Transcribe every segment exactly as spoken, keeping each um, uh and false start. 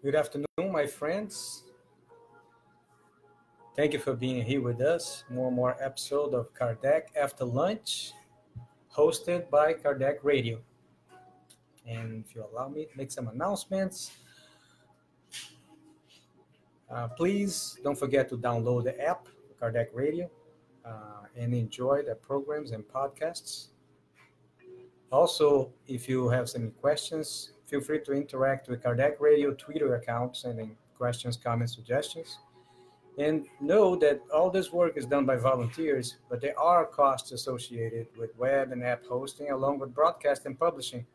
Good afternoon, my friends. Thank you for being here with us. One more episode of Kardec After Lunch, hosted by Kardec Radio. And if you allow me to make some announcements, uh, please don't forget to download the app, Kardec Radio, uh, and enjoy the programs and podcasts. Also, if you have any questions, feel free to interact with Kardec Radio Twitter account, sending questions, comments, suggestions. And know that all this work is done by volunteers, but there are costs associated with web and app hosting, along with broadcast and publishing.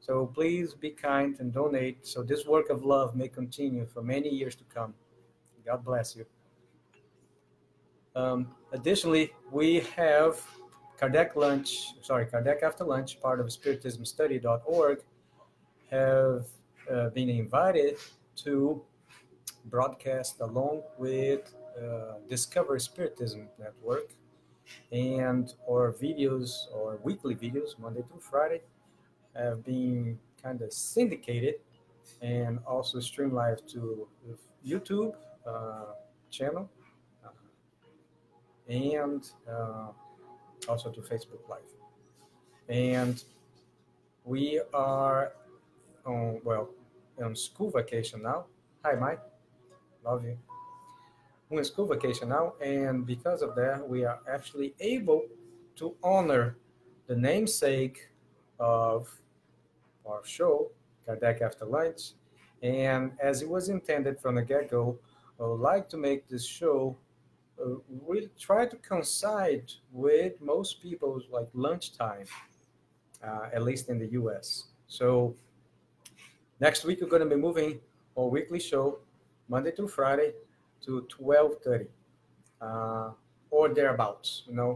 So please be kind and donate so this work of love may continue for many years to come. God bless you. Um, additionally, we have Kardec Lunch, sorry, Kardec After Lunch, part of spiritism study dot org. have uh, been invited to broadcast along with uh, Discover Spiritism Network and our videos, or weekly videos, Monday through Friday, have been kind of syndicated and also streamed live to YouTube uh, channel uh, and uh, also to Facebook Live. And we are On, well, on school vacation now. Hi, Mike. Love you. We're on school vacation now, and because of that, we are actually able to honor the namesake of our show, Kardec After Lunch. And as it was intended from the get-go, I would like to make this show uh, really try to coincide with most people's like lunchtime, uh, at least in the U S. So next week, we're going to be moving our weekly show, Monday through Friday, to twelve thirty uh, or thereabouts. You know,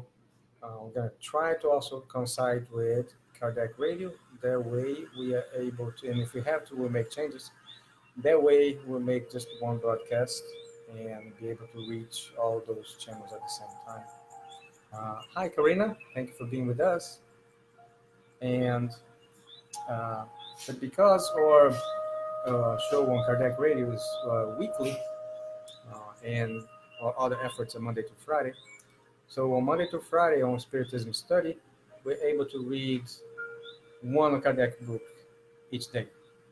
uh, we're going to try to also coincide with Kardec Radio. That way, we are able to, and if we have to, we'll make changes. That way, we'll make just one broadcast and be able to reach all those channels at the same time. Uh, hi, Karina. Thank you for being with us. And... Uh, But because our uh, show on Kardec Radio is uh, weekly uh, and our other efforts are Monday to Friday, so on Monday to Friday on Spiritism Study, we're able to read one Kardec book each day.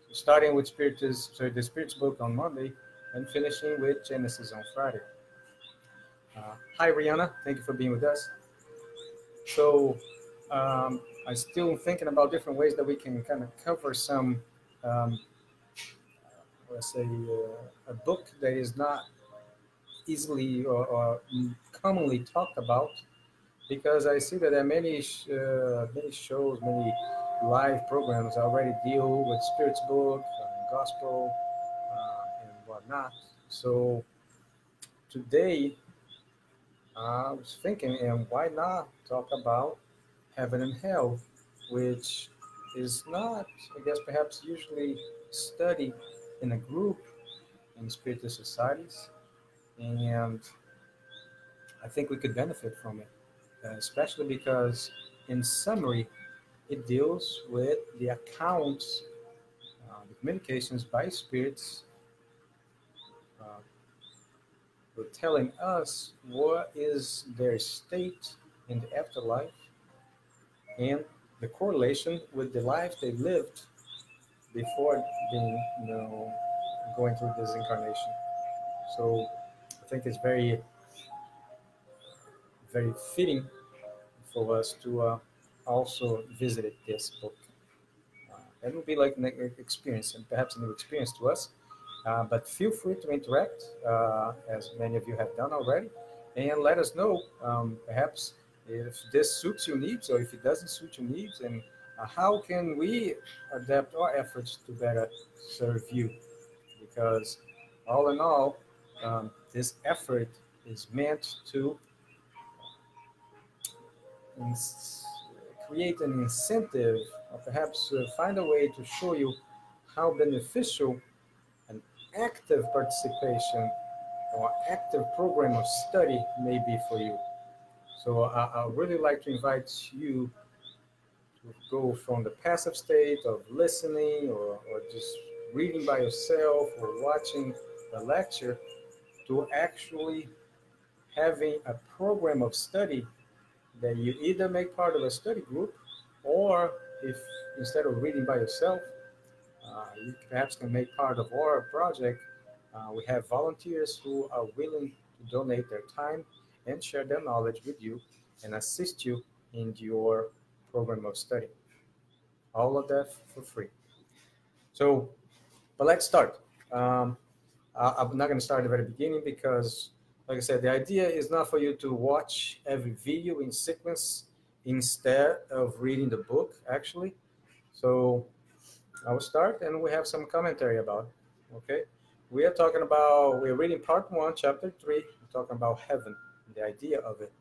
So starting with Spiritism, so the Spirits book on Monday and finishing with Genesis on Friday. Uh, hi, Rihanna. Thank you for being with us. So... Um, I'm still thinking about different ways that we can kind of cover some, um, let's say, uh, a book that is not easily or, or commonly talked about, because I see that there are many, uh, many shows, many live programs already deal with Spirit's book, and gospel, uh, and whatnot. So today uh, I was thinking, and why not talk about Heaven and Hell, which is not, I guess, perhaps usually studied in a group in spiritist societies, and I think we could benefit from it, especially because, in summary, it deals with the accounts, uh, the communications by spirits, uh, who are telling us what is their state in the afterlife, and the correlation with the life they lived before being, you know, going through this incarnation. So I think it's very, very fitting for us to uh, also visit this book. Uh, that would be like an experience, and perhaps a new experience to us. Uh, but feel free to interact, uh, as many of you have done already, and let us know, um, perhaps, if this suits your needs or if it doesn't suit your needs, and how can we adapt our efforts to better serve you? Because all in all, um, this effort is meant to ins- create an incentive, or perhaps uh, find a way to show you how beneficial an active participation or active program of study may be for you. So I, I really like to invite you to go from the passive state of listening or, or just reading by yourself or watching a lecture to actually having a program of study that you either make part of a study group, or if instead of reading by yourself, uh, you perhaps can make part of our project. Uh, we have volunteers who are willing to donate their time and share their knowledge with you and assist you in your program of study. All of that for free. So, but let's start. Um, I, I'm not going to start at the very beginning because, like I said, the idea is not for you to watch every video in sequence instead of reading the book, actually. So I will start, and we have some commentary about it, okay? We are talking about, we're reading part one, chapter three, we're talking about heaven, the idea of it.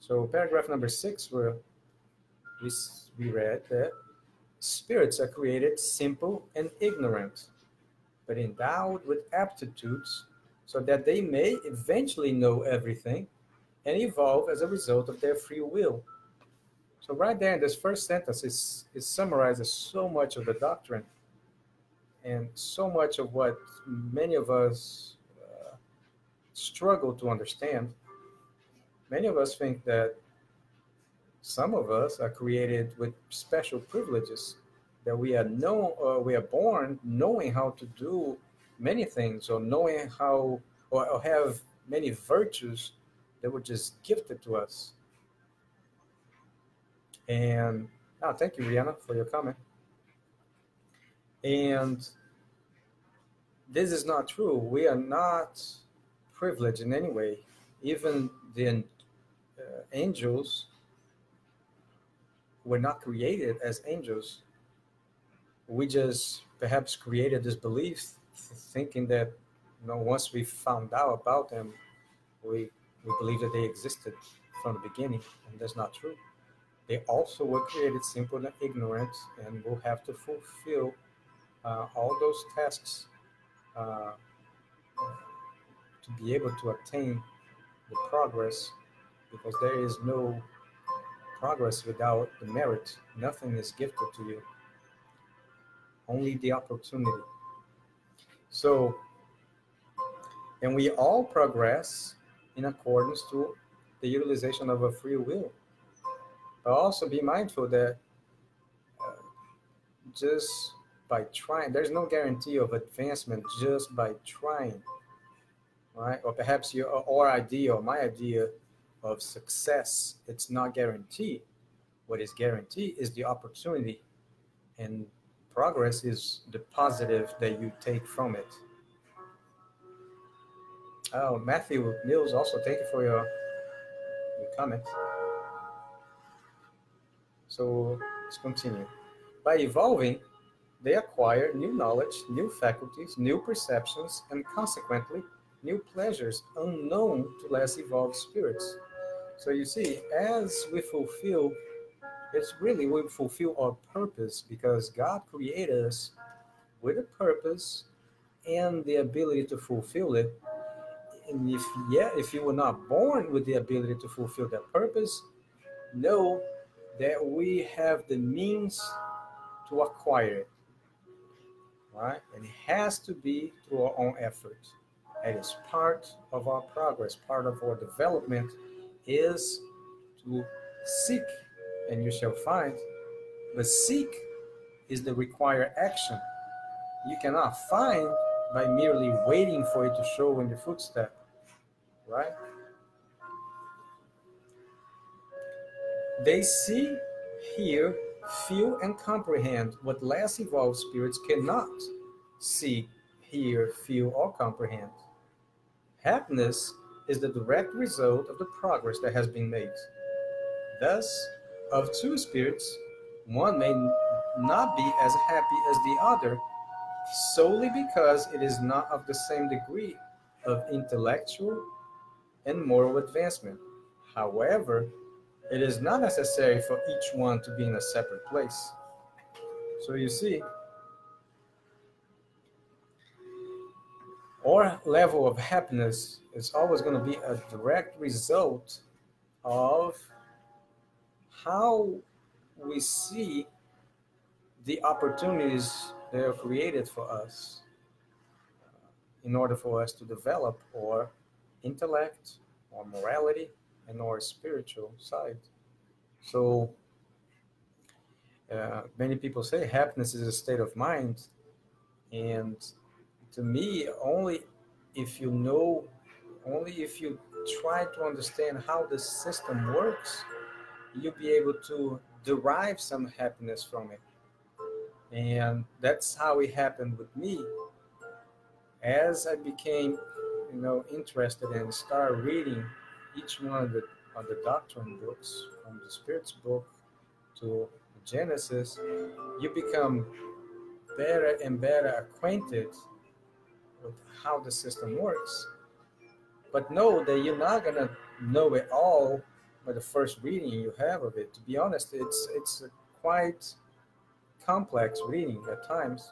So paragraph number six, where we, we read that spirits are created simple and ignorant, but endowed with aptitudes so that they may eventually know everything and evolve as a result of their free will. So right there in this first sentence, it's, it summarizes so much of the doctrine and so much of what many of us uh, struggle to understand. Many of us think that some of us are created with special privileges, that we are know, uh, we are born knowing how to do many things, or knowing how, or, or have many virtues that were just gifted to us. And oh, thank you, Rihanna, for your comment. And this is not true. We are not privileged in any way. Even the uh, angels were not created as angels. We just perhaps created this belief, thinking that, you know, once we found out about them, we we believe that they existed from the beginning, and that's not true. They also were created simple and ignorant, and will have to fulfill uh, all those tasks uh, to be able to attain the progress, because there is no progress without the merit. Nothing is gifted to you, only the opportunity. So, and we all progress in accordance to the utilization of a free will. But also be mindful that uh, just by trying, there's no guarantee of advancement just by trying, right? Or perhaps your or idea or my idea of success, it's not guaranteed. What is guaranteed is the opportunity, and progress is the positive that you take from it. Oh, Matthew Mills, also thank you for your, your comment. So let's continue. By evolving, they acquire new knowledge, new faculties, new perceptions, and consequently, new pleasures unknown to less evolved spirits. So you see, as we fulfill, it's really we fulfill our purpose, because God created us with a purpose and the ability to fulfill it. And if yeah, if you were not born with the ability to fulfill that purpose, know that we have the means to acquire it, right? And it has to be through our own effort. And it's part of our progress, part of our development is to seek, and you shall find. But seek is the required action. You cannot find by merely waiting for it to show in your footstep, right? They see, hear, feel, and comprehend what less evolved spirits cannot see, hear, feel, or comprehend. Happiness is the direct result of the progress that has been made. Thus, of two spirits, one may not be as happy as the other, solely because it is not of the same degree of intellectual and moral advancement. However, it is not necessary for each one to be in a separate place. So you see, our level of happiness is always going to be a direct result of how we see the opportunities they are created for us uh, in order for us to develop our intellect, our morality, and our spiritual side. So uh, many people say happiness is a state of mind, and to me, only if you know, only if you try to understand how the system works, you'll be able to derive some happiness from it. And that's how it happened with me. As I became, you know, interested and started reading each one of the, of the doctrine books, from the Spirit's book to Genesis, you become better and better acquainted with how the system works. But know that you're not going to know it all by the first reading you have of it. To be honest, it's it's a quite complex reading at times.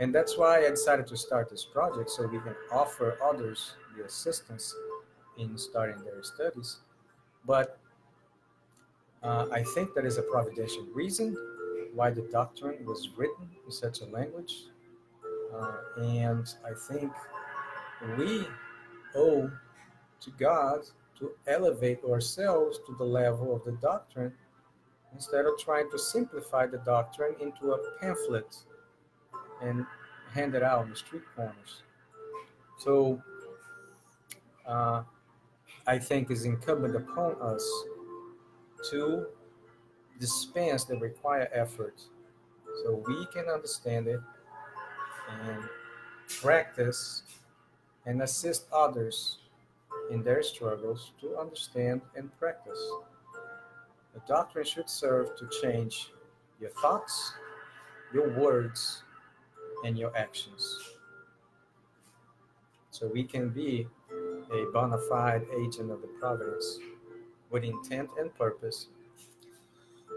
And that's why I decided to start this project, so we can offer others the assistance in starting their studies. But uh, I think there is a providential reason why the doctrine was written in such a language. Uh, and I think we owe to God to elevate ourselves to the level of the doctrine, instead of trying to simplify the doctrine into a pamphlet and hand it out in the street corners. So uh, I think it's incumbent upon us to dispense the required effort so we can understand it and practice and assist others in their struggles to understand and practice. The doctrine should serve to change your thoughts, your words, and your actions, so we can be a bona fide agent of the providence with intent and purpose.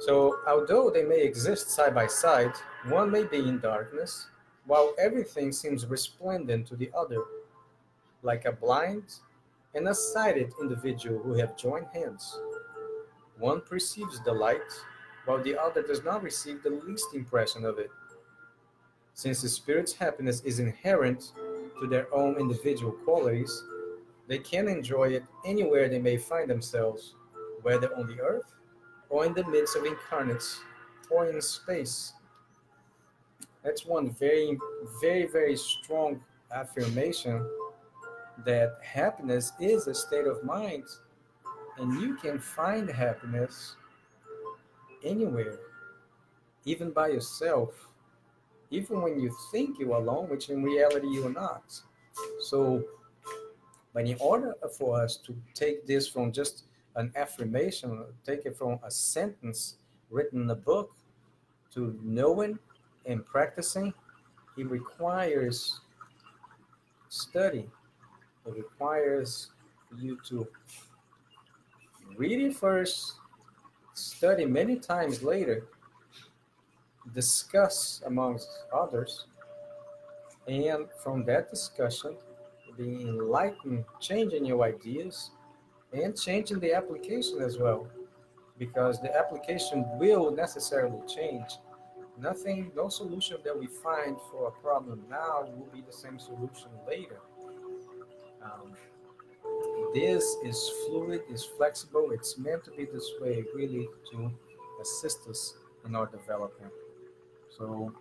So although they may exist side by side, one may be in darkness, while everything seems resplendent to the other, like a blind and a sighted individual who have joined hands. One perceives the light, while the other does not receive the least impression of it. Since the spirit's happiness is inherent to their own individual qualities, they can enjoy it anywhere they may find themselves, whether on the earth, or in the midst of incarnates, or in space. That's one very, very, very strong affirmation that happiness is a state of mind, and you can find happiness anywhere, even by yourself, even when you think you're alone, which in reality you are not. So, but in order for us to take this from just an affirmation, take it from a sentence written in a book, to knowing and practicing, it requires study. It requires you to read it first, study many times later, discuss amongst others, and from that discussion, being enlightened, changing your ideas, and changing the application as well, because the application will necessarily change. Nothing, no solution that we find for a problem now will be the same solution later. Um, this is fluid, it's flexible, it's meant to be this way really to assist us in our development. So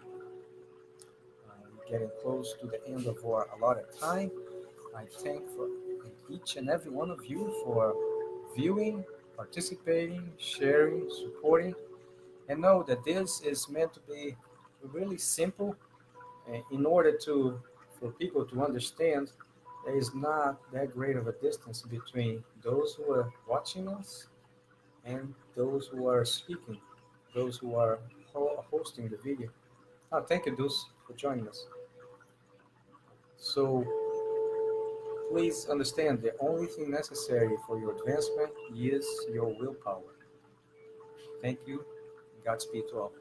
uh, we're getting close to the end of our allotted time. I thank for each and every one of you for viewing, participating, sharing, supporting, and know that this is meant to be really simple uh, in order to for people to understand. There is not that great of a distance between those who are watching us and those who are speaking, those who are ho- hosting the video. Oh, thank you, Deuce, for joining us. So please understand the only thing necessary for your advancement is your willpower. Thank you. Godspeed to all.